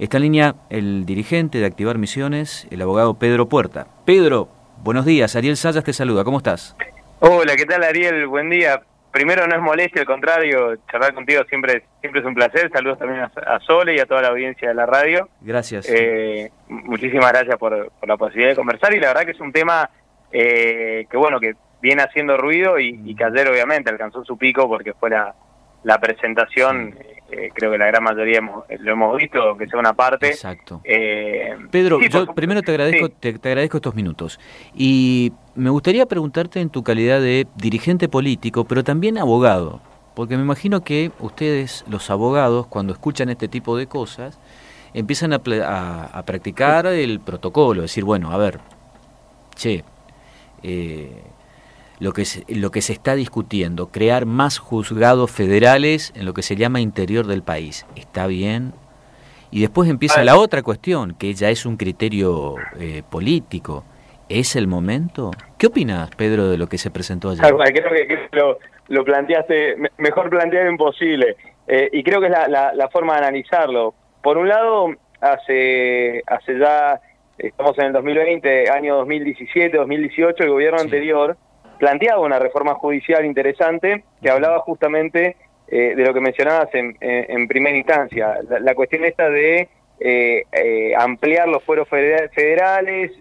Está en línea el dirigente de Activar Misiones, el abogado Pedro Puerta. Pedro, buenos días. Ariel Sallas te saluda. ¿Cómo estás? Hola, ¿qué tal, Ariel? Buen día. Primero, no es molestia, al contrario, charlar contigo siempre es un placer. Saludos también a Sole y a toda la audiencia de la radio. Gracias. Muchísimas gracias por la posibilidad de conversar, y la verdad que es un tema que viene haciendo ruido y que ayer obviamente alcanzó su pico porque fue la presentación. Creo que la gran mayoría lo hemos visto, aunque sea una parte. Exacto. Pedro, sí, yo primero te agradezco, sí. te agradezco estos minutos. Y me gustaría preguntarte, en tu calidad de dirigente político, pero también abogado, porque me imagino que ustedes, los abogados, cuando escuchan este tipo de cosas, empiezan a practicar el protocolo, decir, bueno, a ver, lo que se está discutiendo, crear más juzgados federales en lo que se llama interior del país, ¿está bien? Y después empieza la otra cuestión, que ya es un criterio político. ¿Es el momento? ¿Qué opinas, Pedro, de lo que se presentó ayer? Creo que lo planteaste, mejor planteado imposible, y creo que es la forma de analizarlo. Por un lado, hace ya, estamos en el 2020, año 2017, 2018, el gobierno anterior planteaba una reforma judicial interesante que hablaba justamente de lo que mencionabas en primera instancia, la cuestión esta de ampliar los fueros federales,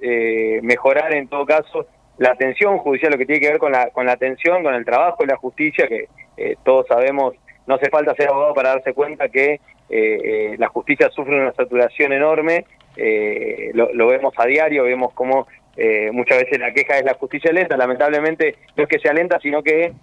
mejorar en todo caso la atención judicial, lo que tiene que ver con la atención, con el trabajo y la justicia, que todos sabemos, no hace falta ser abogado para darse cuenta que la justicia sufre una saturación enorme, lo vemos a diario, vemos cómo muchas veces la queja es la justicia lenta. Lamentablemente no es que sea lenta, sino que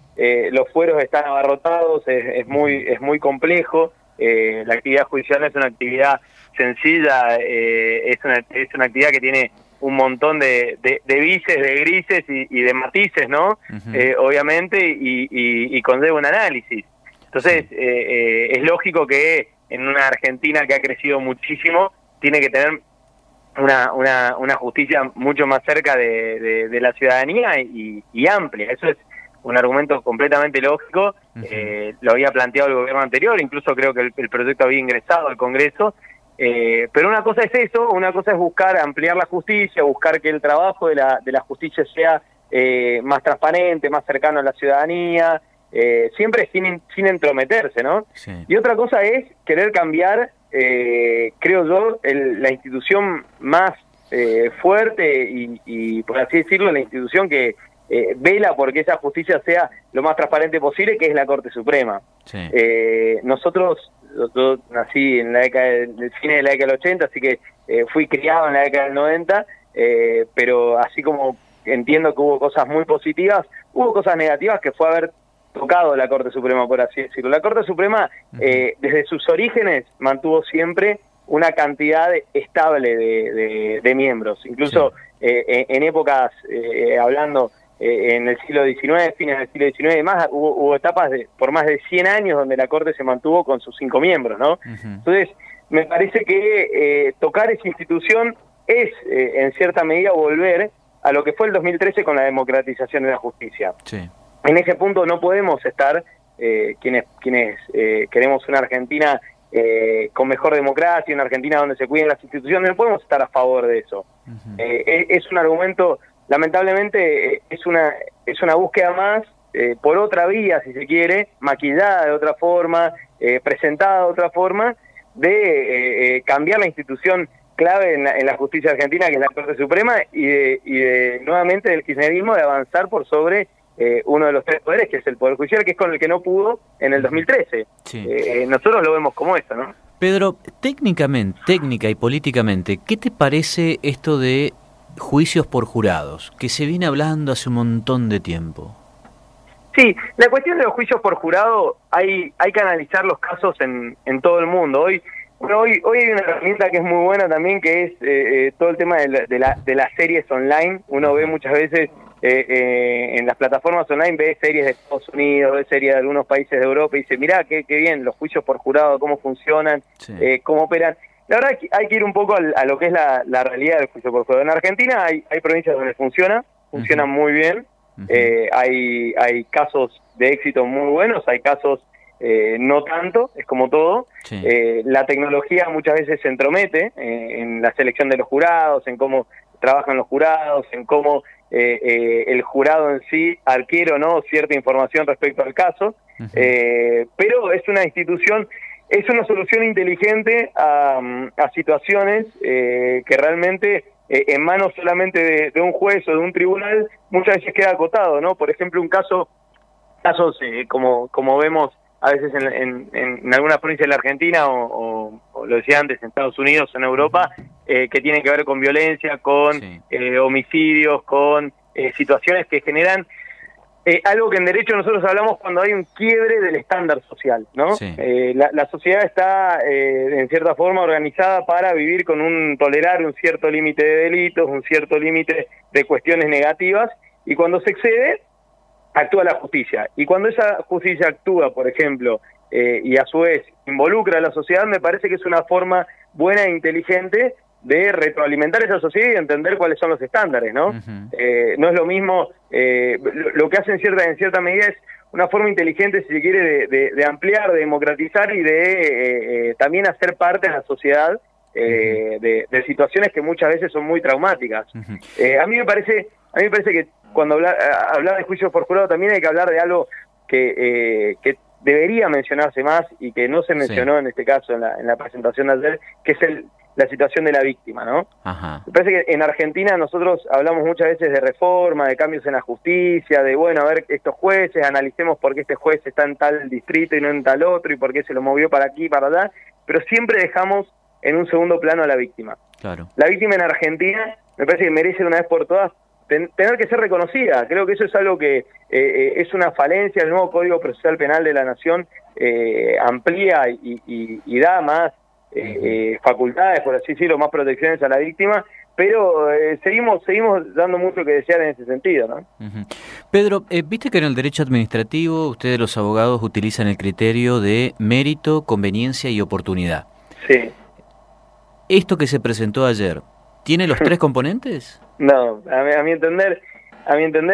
los fueros están abarrotados, es muy complejo. La actividad judicial no es una actividad sencilla, es una actividad que tiene un montón de vices, de grises y de matices, ¿no? Uh-huh. Obviamente, y conlleva un análisis. Entonces, es lógico que en una Argentina que ha crecido muchísimo, tiene que tener una justicia mucho más cerca de la ciudadanía y amplia. Eso es un argumento completamente lógico. Uh-huh. Lo había planteado el gobierno anterior, incluso creo que el proyecto había ingresado al Congreso, pero una cosa es eso, una cosa es buscar ampliar la justicia, buscar que el trabajo de la justicia sea más transparente, más cercano a la ciudadanía, siempre sin entrometerse, ¿no? Sí. Y otra cosa es querer cambiar, creo yo, la institución más fuerte y, por así decirlo, la institución que vela porque esa justicia sea lo más transparente posible, que es la Corte Suprema. Sí. Nosotros, yo nací en la década del cine de la década del 80, así que fui criado en la década del 90, pero así como entiendo que hubo cosas muy positivas, hubo cosas negativas, que fue haber tocado la Corte Suprema, por así decirlo. La Corte Suprema, desde sus orígenes, mantuvo siempre una cantidad estable de miembros. Incluso sí. En épocas, hablando en el siglo XIX, fines del siglo XIX y demás, hubo etapas por más de 100 años donde la Corte se mantuvo con sus 5 miembros, ¿no? Uh-huh. Entonces, me parece que tocar esa institución es, en cierta medida, volver a lo que fue el 2013 con la democratización de la justicia. Sí. En ese punto no podemos estar, quienes queremos una Argentina con mejor democracia, una Argentina donde se cuiden las instituciones, no podemos estar a favor de eso. Uh-huh. Es un argumento, lamentablemente, es una búsqueda más, por otra vía, si se quiere, maquillada de otra forma, presentada de otra forma, de cambiar la institución clave en la justicia argentina, que es la Corte Suprema, y de nuevamente del kirchnerismo, de avanzar por sobre uno de los tres poderes, que es el Poder Judicial, que es con el que no pudo en el 2013. Sí. Nosotros lo vemos como eso, ¿no? Pedro, técnica y políticamente, ¿qué te parece esto de juicios por jurados, que se viene hablando hace un montón de tiempo? Sí, la cuestión de los juicios por jurado, hay que analizar los casos en todo el mundo. Hoy hay una herramienta que es muy buena también, que es todo el tema de las series online. Uno ve muchas veces en las plataformas online, ve series de Estados Unidos, ve series de algunos países de Europa, y dice, mirá, qué bien, los juicios por jurado, cómo funcionan, sí, cómo operan. La verdad que hay que ir un poco a lo que es la realidad del juicio por jurado. En Argentina hay provincias donde funcionan muy bien, hay casos de éxito muy buenos, hay casos No tanto, es como todo. Sí. La tecnología muchas veces se entromete en la selección de los jurados, en cómo trabajan los jurados, en cómo el jurado en sí adquiere o no cierta información respecto al caso. Uh-huh. Pero es una institución, es una solución inteligente a situaciones que realmente en manos solamente de un juez o de un tribunal muchas veces queda acotado, ¿no? Por ejemplo, un casos como vemos a veces en algunas provincias de la Argentina o lo decía antes en Estados Unidos o en Europa, que tienen que ver con violencia, con sí. Homicidios, con situaciones que generan algo que en derecho nosotros hablamos cuando hay un quiebre del estándar social, ¿no? Sí. La sociedad está en cierta forma organizada para vivir con tolerar un cierto límite de delitos, un cierto límite de cuestiones negativas, y cuando se excede actúa la justicia. Y cuando esa justicia actúa, por ejemplo, y a su vez involucra a la sociedad, me parece que es una forma buena e inteligente de retroalimentar esa sociedad y entender cuáles son los estándares, ¿no? Uh-huh. No es lo mismo, lo que hace en cierta medida es una forma inteligente, si se quiere, de ampliar, de democratizar y de también hacer parte de la sociedad uh-huh. de situaciones que muchas veces son muy traumáticas. Uh-huh. A mí me parece que cuando hablar de juicios por jurado también hay que hablar de algo que debería mencionarse más y que no se mencionó sí. en este caso en la presentación de ayer, que es la situación de la víctima, ¿no? Ajá. Me parece que en Argentina nosotros hablamos muchas veces de reforma, de cambios en la justicia, de bueno, a ver, estos jueces, analicemos por qué este juez está en tal distrito y no en tal otro y por qué se lo movió para aquí, para allá, pero siempre dejamos en un segundo plano a la víctima. Claro. La víctima en Argentina me parece que merece de una vez por todas tener que ser reconocida. Creo que eso es algo que es una falencia. El nuevo Código Procesal Penal de la Nación amplía y da más facultades, por así decirlo, más protecciones a la víctima, pero seguimos dando mucho que desear en ese sentido, ¿no? Uh-huh. Pedro, viste que en el derecho administrativo ustedes los abogados utilizan el criterio de mérito, conveniencia y oportunidad. Sí. Esto que se presentó ayer, ¿tiene los tres componentes? No, a mi entender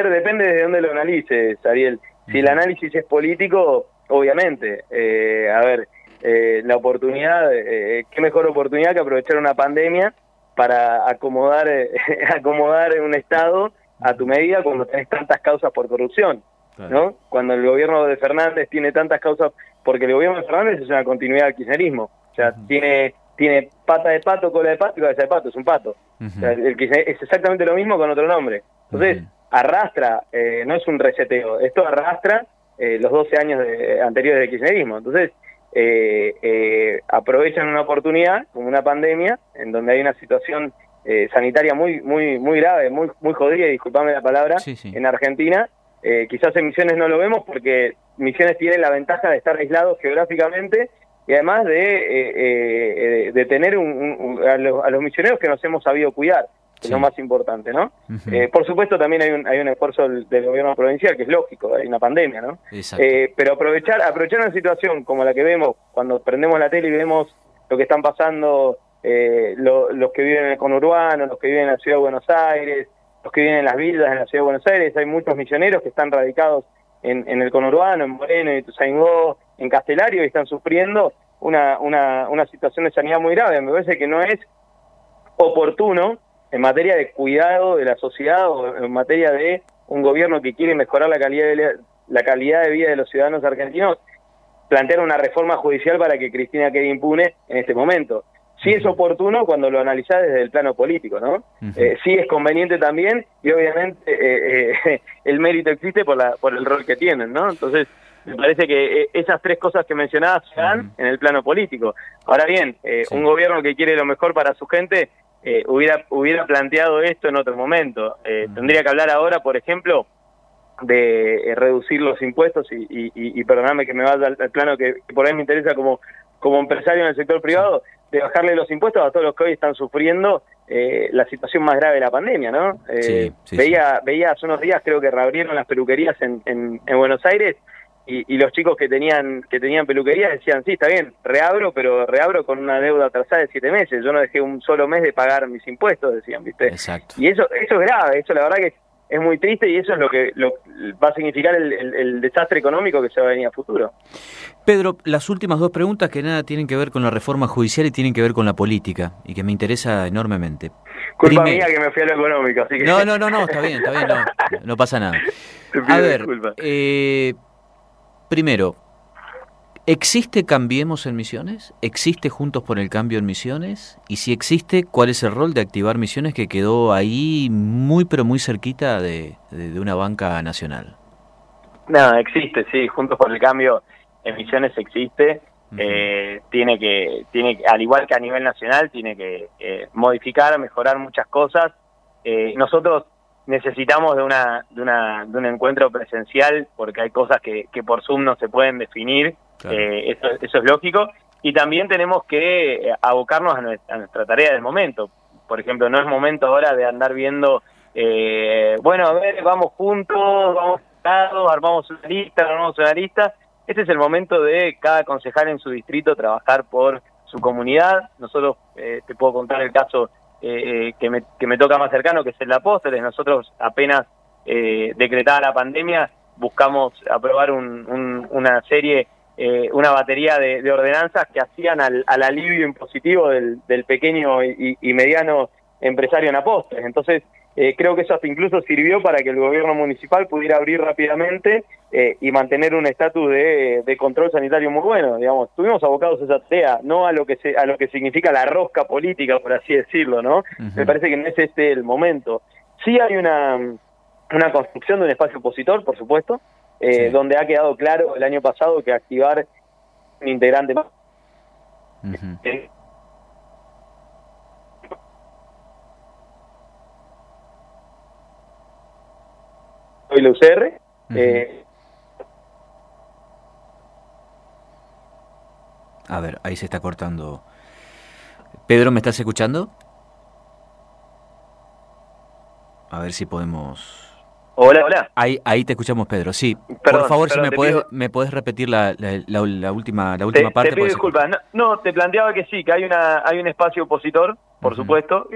depende de dónde lo analices, Ariel. Si el análisis es político, obviamente. La oportunidad, qué mejor oportunidad que aprovechar una pandemia para acomodar un Estado a tu medida cuando tenés tantas causas por corrupción, ¿no? Cuando el gobierno de Fernández tiene tantas causas, porque el gobierno de Fernández es una continuidad del kirchnerismo, o sea, tiene pata de pato, cola de pato y cabeza de pato, es un pato. Uh-huh. O sea, es exactamente lo mismo con otro nombre. Entonces, uh-huh. arrastra, no es un reseteo, esto arrastra los 12 años anteriores de kirchnerismo. Entonces, aprovechan una oportunidad, como una pandemia, en donde hay una situación sanitaria muy muy muy grave, muy muy jodida, disculpame la palabra, sí, sí. en Argentina. Quizás en Misiones no lo vemos porque Misiones tiene la ventaja de estar aislados geográficamente y además de tener a los misioneros que nos hemos sabido cuidar, que sí. es lo más importante, ¿no? Uh-huh. Por supuesto también hay un esfuerzo del gobierno provincial, que es lógico, hay una pandemia, ¿no? Pero aprovechar una situación como la que vemos cuando prendemos la tele y vemos lo que están pasando los que viven en el conurbano, los que viven en la Ciudad de Buenos Aires, los que viven en las villas en la Ciudad de Buenos Aires, hay muchos misioneros que están radicados en el conurbano, en Moreno, en Ituzaingó, en Castelario, y están sufriendo una situación de sanidad muy grave. Me parece que no es oportuno en materia de cuidado de la sociedad o en materia de un gobierno que quiere mejorar la calidad de vida de los ciudadanos argentinos, plantear una reforma judicial para que Cristina quede impune en este momento. Sí es oportuno cuando lo analizás desde el plano político, ¿no? Uh-huh. Sí es conveniente también, y obviamente el mérito existe por el rol que tienen, ¿no? Entonces, me parece que esas tres cosas que mencionabas se dan uh-huh. en el plano político. Ahora bien, sí. un gobierno que quiere lo mejor para su gente hubiera planteado esto en otro momento. Uh-huh. Tendría que hablar ahora, por ejemplo, de reducir los impuestos y perdóname que me vaya al plano que por ahí me interesa como empresario en el sector privado, de bajarle los impuestos a todos los que hoy están sufriendo la situación más grave de la pandemia, ¿no? Veía hace unos días, creo que reabrieron las peluquerías en Buenos Aires y los chicos que tenían peluquerías decían, sí, está bien, reabro, pero reabro con una deuda atrasada de 7 meses. Yo no dejé un solo mes de pagar mis impuestos, decían, ¿viste? Exacto. Y eso es grave, eso la verdad que es muy triste, y eso es lo que va a significar el desastre económico que se va a venir a futuro. Pedro, las últimas dos preguntas que nada tienen que ver con la reforma judicial y tienen que ver con la política, y que me interesa enormemente. Culpa mía que me fui a lo económico, así que... No, está bien, no pasa nada. A ver, primero, ¿existe Cambiemos en Misiones? ¿Existe Juntos por el Cambio en Misiones? Y si existe, ¿cuál es el rol de Activar Misiones, que quedó ahí muy pero muy cerquita de una banca nacional? No, existe, sí, Juntos por el Cambio en Misiones existe. Uh-huh. Tiene, al igual que a nivel nacional, tiene que modificar, mejorar muchas cosas. Nosotros necesitamos de un encuentro presencial, porque hay cosas que por Zoom no se pueden definir. Claro. Eso es lógico, y también tenemos que abocarnos a nuestra tarea del momento. Por ejemplo, no es momento ahora de andar viendo, bueno, a ver, vamos juntos, vamos juntados, armamos una lista. Este es el momento de cada concejal en su distrito trabajar por su comunidad. Nosotros, te puedo contar el caso que me toca más cercano, que es el de Apóstoles. Nosotros, apenas decretada la pandemia, buscamos aprobar una serie... una batería de ordenanzas que hacían al alivio impositivo del pequeño y mediano empresario en Apóstoles. Entonces, creo que eso hasta incluso sirvió para que el gobierno municipal pudiera abrir rápidamente y mantener un estatus de control sanitario muy bueno. Digamos, estuvimos abocados a esa tarea, no a lo que significa la rosca política, por así decirlo, ¿no? Uh-huh. Me parece que no es este el momento. Sí hay una construcción de un espacio opositor, por supuesto. Sí. Donde ha quedado claro el año pasado que Activar un integrante más. Uh-huh. Soy la UCR. Uh-huh. A ver, ahí se está cortando. Pedro, ¿me estás escuchando? A ver si podemos... Hola. Ahí te escuchamos, Pedro. Sí. Perdón, por favor, si me podés repetir la última parte. Te pido disculpas. No, te planteaba que sí, que hay un espacio opositor, por uh-huh. supuesto,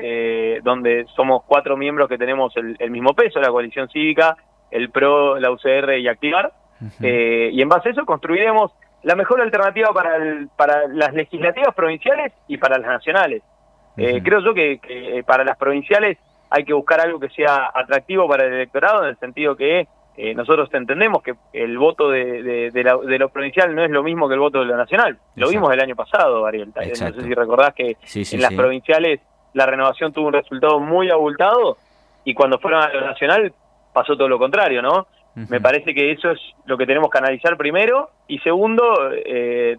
donde somos 4 miembros que tenemos el mismo peso: la coalición cívica, el PRO, la UCR y Activar. Uh-huh. Y en base a eso construiremos la mejor alternativa para las legislativas provinciales y para las nacionales. Uh-huh. Creo yo que para las provinciales hay que buscar algo que sea atractivo para el electorado, en el sentido que nosotros entendemos que el voto de lo provincial no es lo mismo que el voto de lo nacional. Exacto. Lo vimos el año pasado, Ariel. Exacto. No sé si recordás que en las provinciales la renovación tuvo un resultado muy abultado, y cuando fueron a lo nacional pasó todo lo contrario, ¿no? Uh-huh. Me parece que eso es lo que tenemos que analizar primero, y segundo,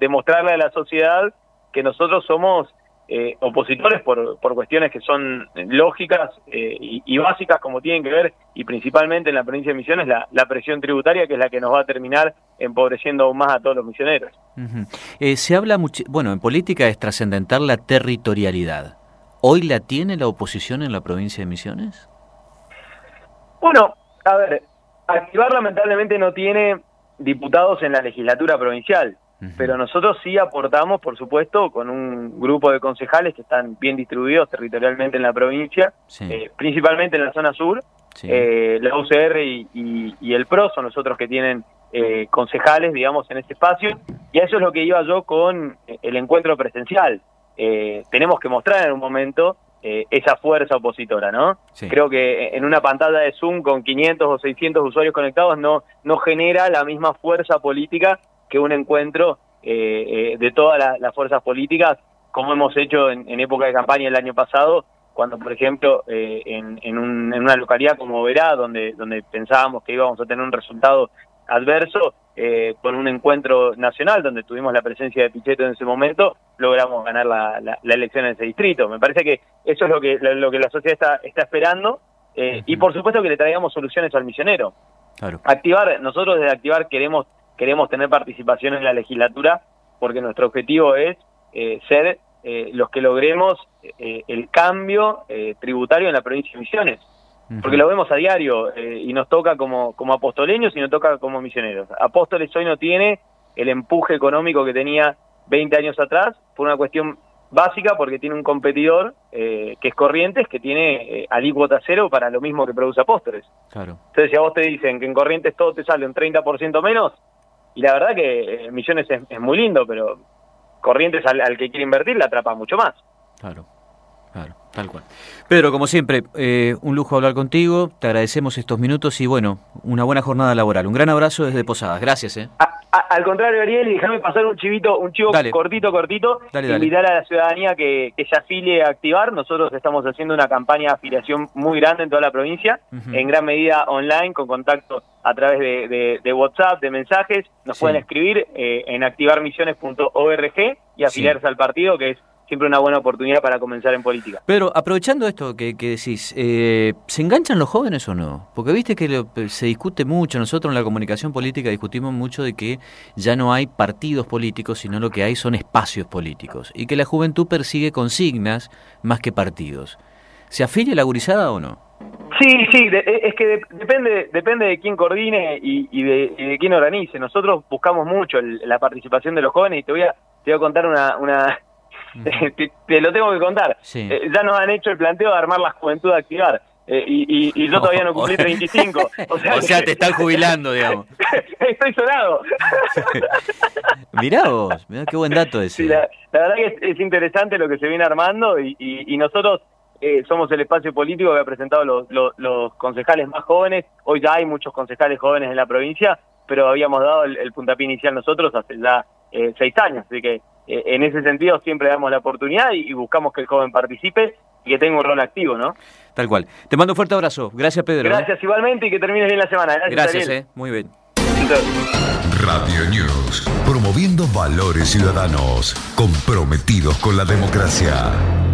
demostrarle a la sociedad que nosotros somos... opositores por cuestiones que son lógicas y básicas, como tienen que ver, y principalmente en la provincia de Misiones, la presión tributaria, que es la que nos va a terminar empobreciendo aún más a todos los misioneros. Uh-huh. Se habla mucho, bueno, en política es trascendental la territorialidad. ¿Hoy la tiene la oposición en la provincia de Misiones? Bueno, a ver, Activar lamentablemente no tiene diputados en la legislatura provincial. Pero nosotros sí aportamos, por supuesto, con un grupo de concejales que están bien distribuidos territorialmente en la provincia, sí. Principalmente en la zona sur. Sí. La UCR y el PRO son los otros que tienen concejales, digamos, en este espacio, y a eso es lo que iba yo con el encuentro presencial. Tenemos que mostrar en un momento esa fuerza opositora, ¿no? Sí. Creo que en una pantalla de Zoom con 500 o 600 usuarios conectados no genera la misma fuerza política que un encuentro de todas las fuerzas políticas, como hemos hecho en época de campaña el año pasado, cuando, por ejemplo, en una localidad como Verá, donde pensábamos que íbamos a tener un resultado adverso, con un encuentro nacional, donde tuvimos la presencia de Pichetto en ese momento, logramos ganar la elección en ese distrito. Me parece que eso es lo que la sociedad está esperando, uh-huh. y por supuesto que le traigamos soluciones al misionero. Claro. Activar, nosotros desde Activar queremos tener participación en la legislatura, porque nuestro objetivo es ser los que logremos el cambio tributario en la provincia de Misiones. Uh-huh. Porque lo vemos a diario y nos toca como apostoleños y nos toca como misioneros. Apóstoles hoy no tiene el empuje económico que tenía 20 años atrás por una cuestión básica porque tiene un competidor que es Corrientes, que tiene alícuota cero para lo mismo que produce Apóstoles. Claro. Entonces, si a vos te dicen que en Corrientes todo te sale un 30% menos, y la verdad que Misiones es muy lindo, pero Corrientes al que quiere invertir la atrapa mucho más. Claro, claro, tal cual. Pedro, como siempre, un lujo hablar contigo, te agradecemos estos minutos y bueno, una buena jornada laboral. Un gran abrazo desde Posadas, gracias. Al contrario, Ariel, déjame pasar un chivo dale. cortito, dale. Invitar a la ciudadanía que se afilie a Activar. Nosotros estamos haciendo una campaña de afiliación muy grande en toda la provincia, en gran medida online, con contacto a través de WhatsApp, de mensajes. Nos pueden escribir en activarmisiones.org y afiliarse al partido, que es siempre una buena oportunidad para comenzar en política. Pedro, aprovechando esto que decís, ¿se enganchan los jóvenes o no? Porque viste que se discute mucho, nosotros en la comunicación política discutimos mucho de que ya no hay partidos políticos, sino lo que hay son espacios políticos, y que la juventud persigue consignas más que partidos. ¿Se afilia la gurizada o no? Sí, es que depende de quién coordine y de quién organice. Nosotros buscamos mucho la participación de los jóvenes, y te voy a contar una te lo tengo que contar. Sí. Ya nos han hecho el planteo de armar la juventud de Activar. Y yo todavía no cumplí 35. O sea, te están jubilando, digamos. Estoy sonado. Mirá vos, mirá qué buen dato ese. Sí, la verdad que es interesante lo que se viene armando, y nosotros somos el espacio político que ha presentado los concejales más jóvenes. Hoy ya hay muchos concejales jóvenes en la provincia, pero habíamos dado el puntapié inicial nosotros hace ya 6 años, así que en ese sentido siempre damos la oportunidad y buscamos que el joven participe y que tenga un rol activo, ¿no? Tal cual. Te mando un fuerte abrazo. Gracias, Pedro. Gracias, igualmente, y que termines bien la semana. Gracias, muy bien. Radio News, promoviendo valores ciudadanos comprometidos con la democracia.